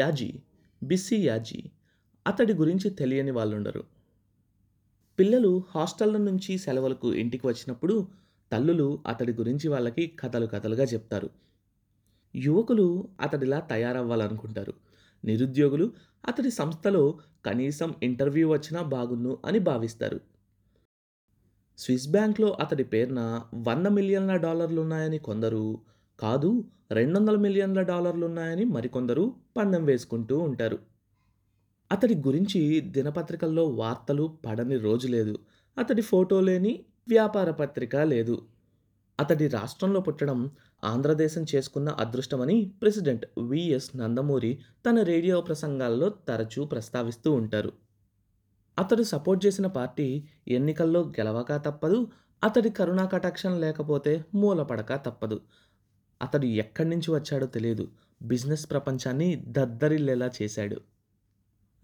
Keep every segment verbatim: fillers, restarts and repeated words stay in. యాజీ, బిస్సీ యాజీ. అతడి గురించి తెలియని వాళ్ళుండరు. పిల్లలు హాస్టళ్ళ నుంచి సెలవులకు ఇంటికి వచ్చినప్పుడు తల్లులు అతడి గురించి వాళ్ళకి కథలు కథలుగా చెప్తారు. యువకులు అతడిలా తయారవ్వాలనుకుంటారు. నిరుద్యోగులు అతడి సంస్థలో కనీసం ఇంటర్వ్యూ వచ్చినా బాగున్ను అని భావిస్తారు. స్విస్ బ్యాంక్లో అతడి పేరున వంద మిలియన్ల డాలర్లు ఉన్నాయని కొందరు, కాదు రెండు వందల మిలియన్ల డాలర్లు ఉన్నాయని మరికొందరు పందెం వేసుకుంటూ ఉంటారు. అతడి గురించి దినపత్రికల్లో వార్తలు పడని రోజు లేదు. అతడి ఫోటో లేని వ్యాపార పత్రిక లేదు. అతడి రాష్ట్రంలో పుట్టడం ఆంధ్రదేశం చేసుకున్న అదృష్టమని ప్రెసిడెంట్ విఎస్ నందమూరి తన రేడియో ప్రసంగాల్లో తరచూ ప్రస్తావిస్తూ ఉంటారు. అతడు సపోర్ట్ చేసిన పార్టీ ఎన్నికల్లో గెలవక తప్పదు, అతడి కరుణా కటాక్షం లేకపోతే మూలపడక తప్పదు. అతడు ఎక్కడి నుంచి వచ్చాడో తెలియదు, బిజినెస్ ప్రపంచాన్ని దద్దరిల్లేలా చేశాడు.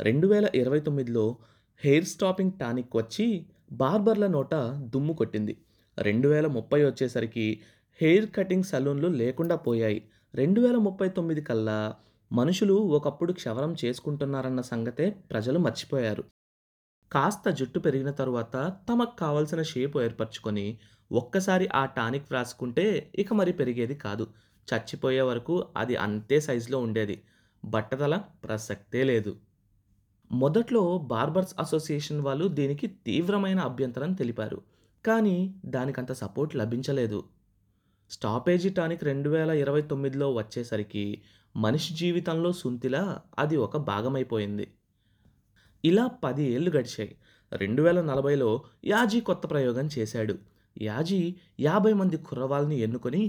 రెండు వేల ఇరవై తొమ్మిదిలో హెయిర్ స్టాపింగ్ టానిక్ వచ్చి బార్బర్ల నోట దుమ్ము కొట్టింది. రెండు వేల ముప్పై వచ్చేసరికి హెయిర్ కటింగ్ సలూన్లు లేకుండా పోయాయి. రెండు వేల ముప్పై తొమ్మిది కల్లా మనుషులు ఒకప్పుడు క్షవరం చేసుకుంటున్నారన్న సంగతే ప్రజలు మర్చిపోయారు. కాస్త జుట్టు పెరిగిన తరువాత తమకు కావలసిన షేప్ ఏర్పరచుకొని ఒక్కసారి ఆ టానిక్ రాసుకుంటే ఇక మరి పెరిగేది కాదు. చచ్చిపోయే వరకు అది అంతే సైజులో ఉండేది. బట్టతల ప్రసక్తే లేదు. మొదట్లో బార్బర్స్ అసోసియేషన్ వాళ్ళు దీనికి తీవ్రమైన అభ్యంతరం తెలిపారు, కానీ దానికంత సపోర్ట్ లభించలేదు. స్టాపేజీ టానిక్ రెండు వేల ఇరవై తొమ్మిదిలో వచ్చేసరికి మనిషి జీవితంలో సుంతిలా అది ఒక భాగమైపోయింది. ఇలా పది ఏళ్ళు గడిచాయి. రెండు వేల నలభైలో యాజీ కొత్త ప్రయోగం చేశాడు. యాజీ యాభై మంది కుర్రవాళ్ళని ఎన్నుకొని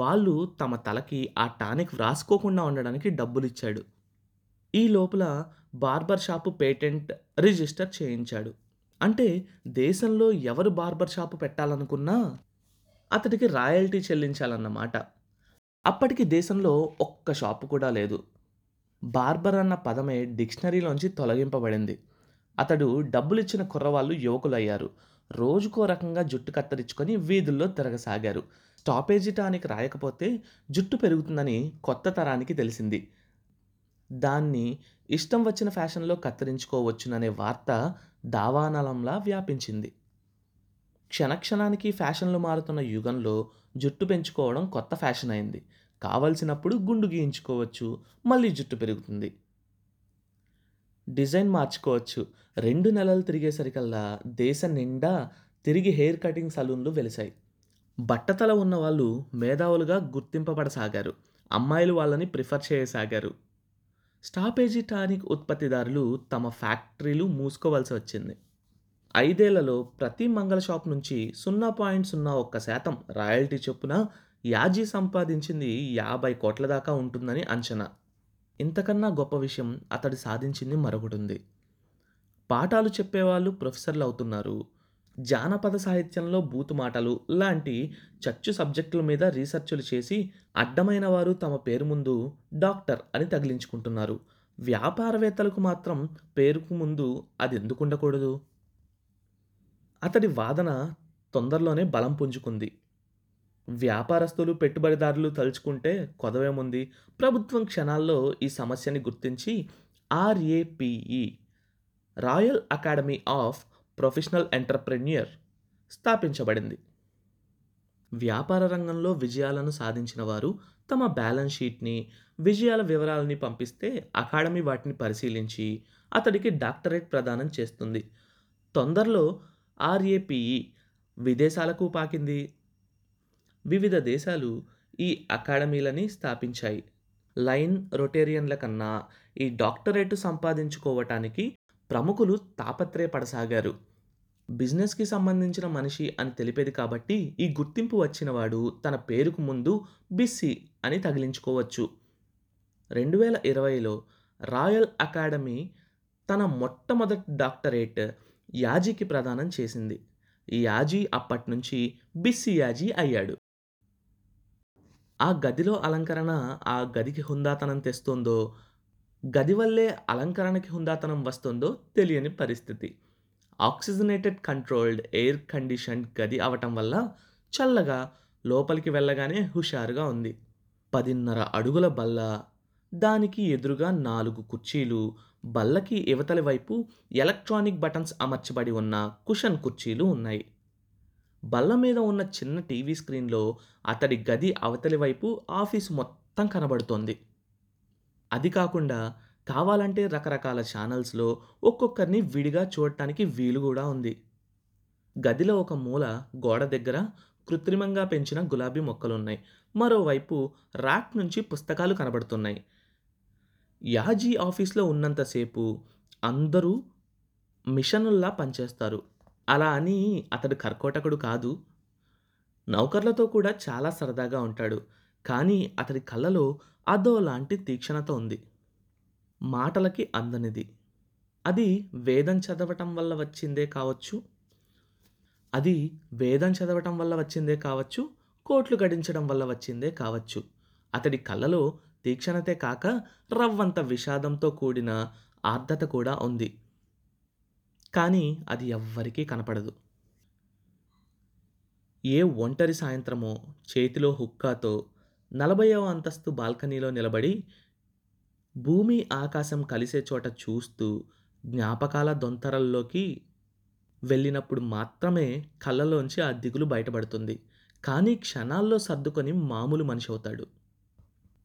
వాళ్ళు తమ తలకి ఆ టానిక్ వ్రాసుకోకుండా ఉండడానికి డబ్బులు ఇచ్చాడు. ఈ లోపల బార్బర్ షాపు పేటెంట్ రిజిస్టర్ చేయించాడు. అంటే దేశంలో ఎవరు బార్బర్ షాపు పెట్టాలనుకున్నా అతడికి రాయల్టీ చెల్లించాలన్నమాట. అప్పటికి దేశంలో ఒక్క షాపు కూడా లేదు. బార్బర్ అన్న పదమే డిక్షనరీలోంచి తొలగింపబడింది. అతడు డబ్బులిచ్చిన కుర్రవాళ్ళు యువకులయ్యారు. రోజుకో రకంగా జుట్టు కత్తిరించుకొని వీధుల్లో తిరగసాగారు. స్టాపేజీ టానిక్ రాయకపోతే జుట్టు పెరుగుతుందని కొత్త తరానికి తెలిసింది. దాన్ని ఇష్టం వచ్చిన ఫ్యాషన్లో కత్తిరించుకోవచ్చుననే వార్త దావానలంలా వ్యాపించింది. క్షణక్షణానికి ఫ్యాషన్లు మారుతున్న యుగంలో జుట్టు పెంచుకోవడం కొత్త ఫ్యాషన్ అయింది. కావలసినప్పుడు గుండు గీయించుకోవచ్చు, మళ్ళీ జుట్టు పెరుగుతుంది, డిజైన్ మార్చుకోవచ్చు. రెండు నెలలు తిరిగేసరికల్లా దేశం నిండా తిరిగి హెయిర్ కటింగ్ సలూన్లు వెలిశాయి. బట్టతల ఉన్నవాళ్ళు మేధావులుగా గుర్తింపబడసాగారు. అమ్మాయిలు వాళ్ళని ప్రిఫర్ చేయసాగారు. స్టాపేజీ టానిక్ ఉత్పత్తిదారులు తమ ఫ్యాక్టరీలు మూసుకోవాల్సి వచ్చింది. ఐదేళ్లలో ప్రతి మంగళ షాప్ నుంచి సున్నా పాయింట్ సున్నా ఒక్క శాతం రాయల్టీ చొప్పున యాజీ సంపాదించింది యాభై కోట్ల దాకా ఉంటుందని అంచనా. ఇంతకన్నా గొప్ప విషయం అతడు సాధించింది మరొకటి ఉంది. పాఠాలు చెప్పేవాళ్ళు ప్రొఫెసర్లు అవుతున్నారు. జానపద సాహిత్యంలో బూతుమాటలు లాంటి చచ్చు సబ్జెక్టుల మీద రీసెర్చులు చేసి అడ్డమైన వారు తమ పేరు ముందు డాక్టర్ అని తగిలించుకుంటున్నారు. వ్యాపారవేత్తలకు మాత్రం పేరుకు ముందు అది ఎందుకు ఉండకూడదు? అతడి వాదన తొందరలోనే బలం పుంజుకుంది. వ్యాపారస్తులు, పెట్టుబడిదారులు తలుచుకుంటే కొదవేముంది, ప్రభుత్వం క్షణాల్లో ఈ సమస్యని గుర్తించి ఆర్ఏపీఈ, royal academy of professional entrepreneur స్థాపించబడింది. వ్యాపార రంగంలో విజయాలను సాధించిన వారు తమ బ్యాలెన్స్ షీట్ని, విజయాల వివరాలని పంపిస్తే అకాడమీ వాటిని పరిశీలించి అతడికి డాక్టరేట్ ప్రదానం చేస్తుంది. తొందరలో ఆర్ఏపీఈ విదేశాలకు పాకింది. వివిధ దేశాలు ఈ అకాడమీలని స్థాపించాయి. లైన్ రొటేరియన్ల కన్నా ఈ డాక్టరేట్ సంపాదించుకోవటానికి ప్రముఖులు తాపత్రయపడసాగారు. బిజినెస్కి సంబంధించిన మనిషి అని తెలిపేది కాబట్టి ఈ గుర్తింపు వచ్చినవాడు తన పేరుకు ముందు బిస్సీ అని తగిలించుకోవచ్చు. రెండు వేల ఇరవైలో రాయల్ అకాడమీ తన మొట్టమొదటి డాక్టరేట్ యాజీకి ప్రదానం చేసింది. యాజీ అప్పటి నుంచి బిస్సీ యాజీ అయ్యాడు. ఆ గదిలో అలంకరణ ఆ గదికి హుందాతనం తెస్తుందో, గది వల్లే అలంకరణకి హుందాతనం వస్తుందో తెలియని పరిస్థితి. ఆక్సిజనేటెడ్ కంట్రోల్డ్ ఎయిర్ కండిషన్డ్ గది అవటం వల్ల చల్లగా, లోపలికి వెళ్ళగానే హుషారుగా ఉంది. పదిన్నర అడుగుల బల్ల, దానికి ఎదురుగా నాలుగు కుర్చీలు, బల్లకి ఇవతలి వైపు ఎలక్ట్రానిక్ బటన్స్ అమర్చబడి ఉన్న కుషన్ కుర్చీలు ఉన్నాయి. బల్ల మీద ఉన్న చిన్న టీవీ స్క్రీన్లో అతడి గది అవతలి వైపు ఆఫీసు మొత్తం కనబడుతోంది. అది కాకుండా కావాలంటే రకరకాల ఛానల్స్లో ఒక్కొక్కరిని విడిగా చూడటానికి వీలు కూడా ఉంది. గదిలో ఒక మూల గోడ దగ్గర కృత్రిమంగా పెంచిన గులాబీ మొక్కలున్నాయి. మరోవైపు ర్యాక్ నుంచి పుస్తకాలు కనబడుతున్నాయి. యాజీ ఆఫీస్లో ఉన్నంతసేపు అందరూ మిషనుల్లా పనిచేస్తారు. అలా అని అతడు కర్కోటకుడు కాదు, నౌకర్లతో కూడా చాలా సరదాగా ఉంటాడు. కానీ అతడి కళ్ళలో అదోలాంటి తీక్షణత ఉంది, మాటలకి అందనిది. అది వేదం చదవటం వల్ల వచ్చిందే కావచ్చు అది వేదం చదవటం వల్ల వచ్చిందే కావచ్చు కోట్లు గడించడం వల్ల వచ్చిందే కావచ్చు. అతడి కళ్ళలో తీక్షణతే కాక రవ్వంత విషాదంతో కూడిన ఆర్ద్రత కూడా ఉంది. కానీ అది ఎవ్వరికీ కనపడదు. ఏ ఒంటరి సాయంత్రమో చేతిలో హుక్కాతో నలభైవ అంతస్తు బాల్కనీలో నిలబడి భూమి ఆకాశం కలిసే చోట చూస్తూ జ్ఞాపకాల దొంతరల్లోకి వెళ్ళినప్పుడు మాత్రమే కళ్ళలోంచి ఆ దిగులు బయటపడుతుంది. కానీ క్షణాల్లో సర్దుకొని మామూలు మనిషి అవుతాడు.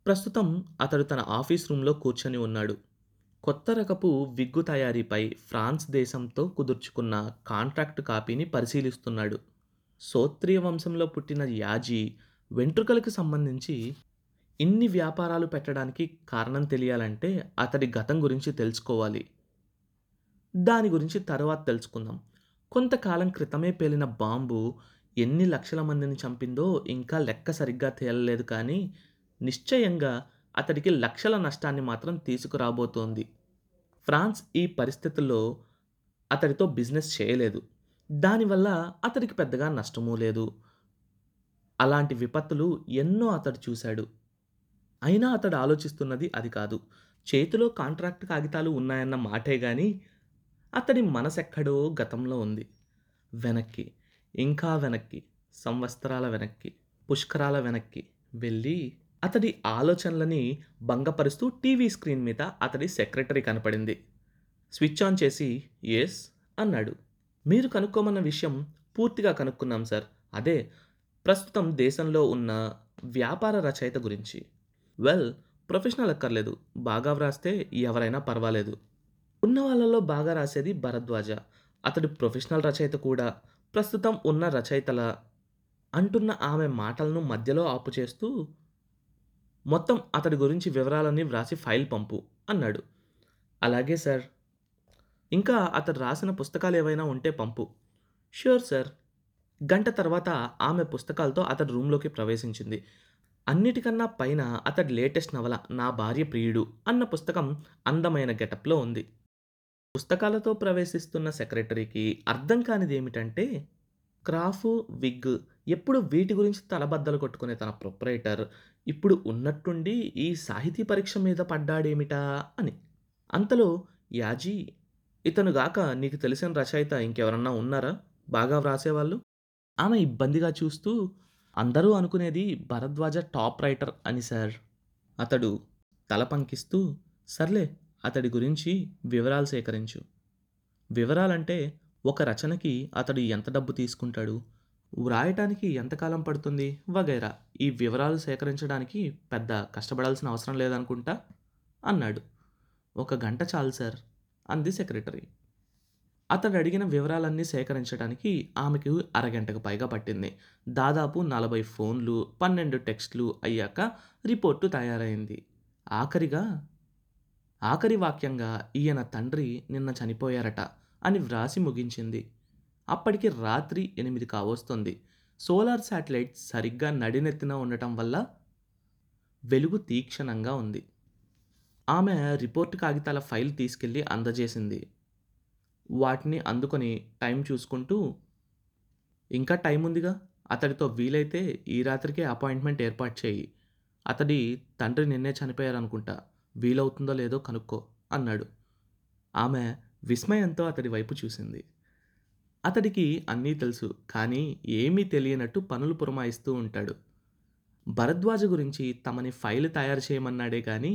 ప్రస్తుతం అతడు తన ఆఫీస్ రూమ్లో కూర్చొని ఉన్నాడు. కొత్త రకపు విగ్గు తయారీపై ఫ్రాన్స్ దేశంతో కుదుర్చుకున్న కాంట్రాక్టు కాపీని పరిశీలిస్తున్నాడు. సోత్రియ వంశంలో పుట్టిన యాజీ వెంట్రుకలకు సంబంధించి ఇన్ని వ్యాపారాలు పెట్టడానికి కారణం తెలియాలంటే అతడి గతం గురించి తెలుసుకోవాలి. దాని గురించి తర్వాత తెలుసుకుందాం. కొంతకాలం క్రితమే పేలిన బాంబు ఎన్ని లక్షల మందిని చంపిందో ఇంకా లెక్క సరిగ్గా తేలలేదు. కానీ నిశ్చయంగా అతడికి లక్షల నష్టాన్ని మాత్రం తీసుకురాబోతోంది. ఫ్రాన్స్ ఈ పరిస్థితుల్లో అతడితో బిజినెస్ చేయలేదు. దానివల్ల అతడికి పెద్దగా నష్టమూ లేదు. అలాంటి విపత్తులు ఎన్నో అతడు చూశాడు. అయినా అతడు ఆలోచిస్తున్నది అది కాదు. చేతిలో కాంట్రాక్ట్ కాగితాలు ఉన్నాయన్న మాటే కానీ అతడి మనసెక్కడో గతంలో ఉంది. వెనక్కి, ఇంకా వెనక్కి, సంవత్సరాల వెనక్కి, పుష్కరాల వెనక్కి వెళ్ళి అతడి ఆలోచనలని భంగపరుస్తూ టీవీ స్క్రీన్ మీద అతడి సెక్రటరీ కనపడింది. స్విచ్ ఆన్ చేసి ఎస్ అన్నాడు. మీరు కనుక్కోమన్న విషయం పూర్తిగా కనుక్కున్నాం సార్. అదే ప్రస్తుతం దేశంలో ఉన్న వ్యాపార రచయిత గురించి. వెల్, ప్రొఫెషనల్ అక్కర్లేదు, బాగా వ్రాస్తే ఎవరైనా పర్వాలేదు. ఉన్న వాళ్ళలో బాగా రాసేది భరద్వాజ. అతడు ప్రొఫెషనల్ రచయిత కూడా. ప్రస్తుతం ఉన్న రచయితల అంటున్న ఆమె మాటలను మధ్యలో ఆపు చేస్తూ మొత్తం అతడి గురించి వివరాలన్నీ వ్రాసి ఫైల్ పంపు అన్నాడు. అలాగే సార్. ఇంకా అతడు రాసిన పుస్తకాలు ఏవైనా ఉంటే పంపు. Sure sir. గంట తర్వాత ఆమె పుస్తకాలతో అతడి రూమ్లోకి ప్రవేశించింది. అన్నిటికన్నా పైన అతడి లేటెస్ట్ నవల నా భార్య ప్రియుడు అన్న పుస్తకం అందమైన గెటప్లో ఉంది. పుస్తకాలతో ప్రవేశిస్తున్న సెక్రటరీకి అర్థం కానిదేమిటంటే క్రాఫు విగ్ ఎప్పుడు వీటి గురించి తలబద్దలు కొట్టుకునే తన ప్రొపరేటర్ ఇప్పుడు ఉన్నట్టుండి ఈ సాహితీ పరీక్ష మీద పడ్డాడేమిటా అని. అంతలో యాజీ, ఇతనుగాక నీకు తెలిసిన రచయిత ఇంకెవరన్నా ఉన్నారా బాగా వ్రాసేవాళ్ళు? ఆమె ఇబ్బందిగా చూస్తూ, అందరూ అనుకునేది భరద్వాజ టాప్ రైటర్ అని సార్. అతడు తల పంకిస్తూ, సర్లే అతడి గురించి వివరాలు సేకరించు. వివరాలంటే ఒక రచనకి అతడు ఎంత డబ్బు తీసుకుంటాడు, వ్రాయటానికి ఎంతకాలం పడుతుంది వగైరా. ఈ వివరాలు సేకరించడానికి పెద్ద కష్టపడాల్సిన అవసరం లేదనుకుంటా అన్నాడు. ఒక గంట చాలు సార్ అంది సెక్రటరీ. అతడు అడిగిన వివరాలన్నీ సేకరించడానికి ఆమెకు అరగంటకు పైగా పట్టింది. దాదాపు నలభై ఫోన్లు, పన్నెండు టెక్స్ట్లు అయ్యాక రిపోర్టు తయారైంది. ఆఖరిగా ఆఖరి వాక్యంగా ఈయన తండ్రి నిన్న చనిపోయారట అని వ్రాసి ముగించింది. అప్పటికి రాత్రి ఎనిమిది కావస్తుంది. సోలార్ శాటిలైట్ సరిగ్గా నడినెత్తిన ఉండటం వల్ల వెలుగు తీక్షణంగా ఉంది. ఆమె రిపోర్టు కాగితాల ఫైల్ తీసుకెళ్ళి అందజేసింది. వాటిని అందుకొని టైం చూసుకుంటూ, ఇంకా టైం ఉందిగా, అతడితో వీలైతే ఈ రాత్రికే అపాయింట్మెంట్ ఏర్పాటు చేయి. అతడి తండ్రి నిన్నే చనిపోయారనుకుంటా, వీలవుతుందో లేదో కనుక్కో అన్నాడు. ఆమె విస్మయంతో అతడి వైపు చూసింది. అతడికి అన్నీ తెలుసు, కానీ ఏమీ తెలియనట్టు పనులు పురమాయిస్తూ ఉంటాడు. భరద్వాజ గురించి తమని ఫైల్ తయారు చేయమన్నాడే కానీ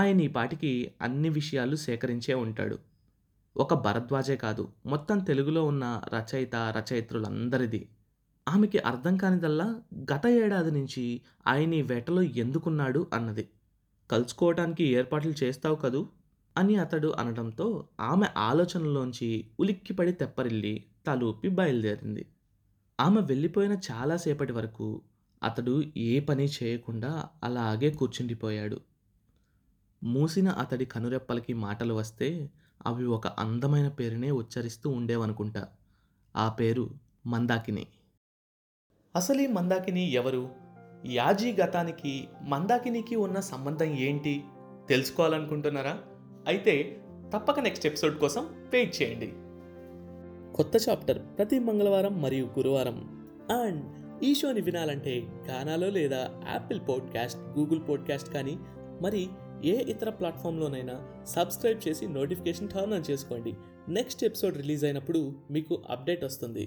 ఆయన ఈ పాటికి అన్ని విషయాలు సేకరించే ఉంటాడు. ఒక భరద్వాజే కాదు, మొత్తం తెలుగులో ఉన్న రచయిత రచయిత్రులందరిది. ఆమెకి అర్థం కానిదల్లా గత ఏడాది నుంచి ఆయన ఈ వేటలో ఎందుకున్నాడు అన్నది. కలుసుకోవటానికి ఏర్పాట్లు చేస్తావు కదూ అని అతడు అనడంతో ఆమె ఆలోచనలోంచి ఉలిక్కిపడి తెప్పరిల్లి తలూపి బయలుదేరింది. ఆమె వెళ్ళిపోయిన చాలాసేపటి వరకు అతడు ఏ పని చేయకుండా అలాగే కూర్చుండిపోయాడు. మూసిన అతడి కనురెప్పలకి మాటలు వస్తే అవి ఒక అందమైన పేరునే ఉచ్చరిస్తూ ఉండేవనుకుంటా. ఆ పేరు మందాకిని. అసలు ఈ మందాకిని ఎవరు? యాజీ గతానికి మందాకినికి ఉన్న సంబంధం ఏంటి తెలుసుకోవాలనుకుంటున్నారా? అయితే తప్పక నెక్స్ట్ ఎపిసోడ్ కోసం వెయిట్ చేయండి. కొత్త చాప్టర్ ప్రతి మంగళవారం మరియు గురువారం. అండ్ ఈ షోని వినాలంటే గానాలో లేదా యాపిల్ పాడ్కాస్ట్, గూగుల్ పాడ్కాస్ట్ కానీ మరి ఏ ఇతర ప్లాట్ఫామ్లోనైనా సబ్స్క్రైబ్ చేసి నోటిఫికేషన్ టర్న్ ఆన్ చేసుకోండి. నెక్స్ట్ ఎపిసోడ్ రిలీజ్ అయినప్పుడు మీకు అప్డేట్ వస్తుంది.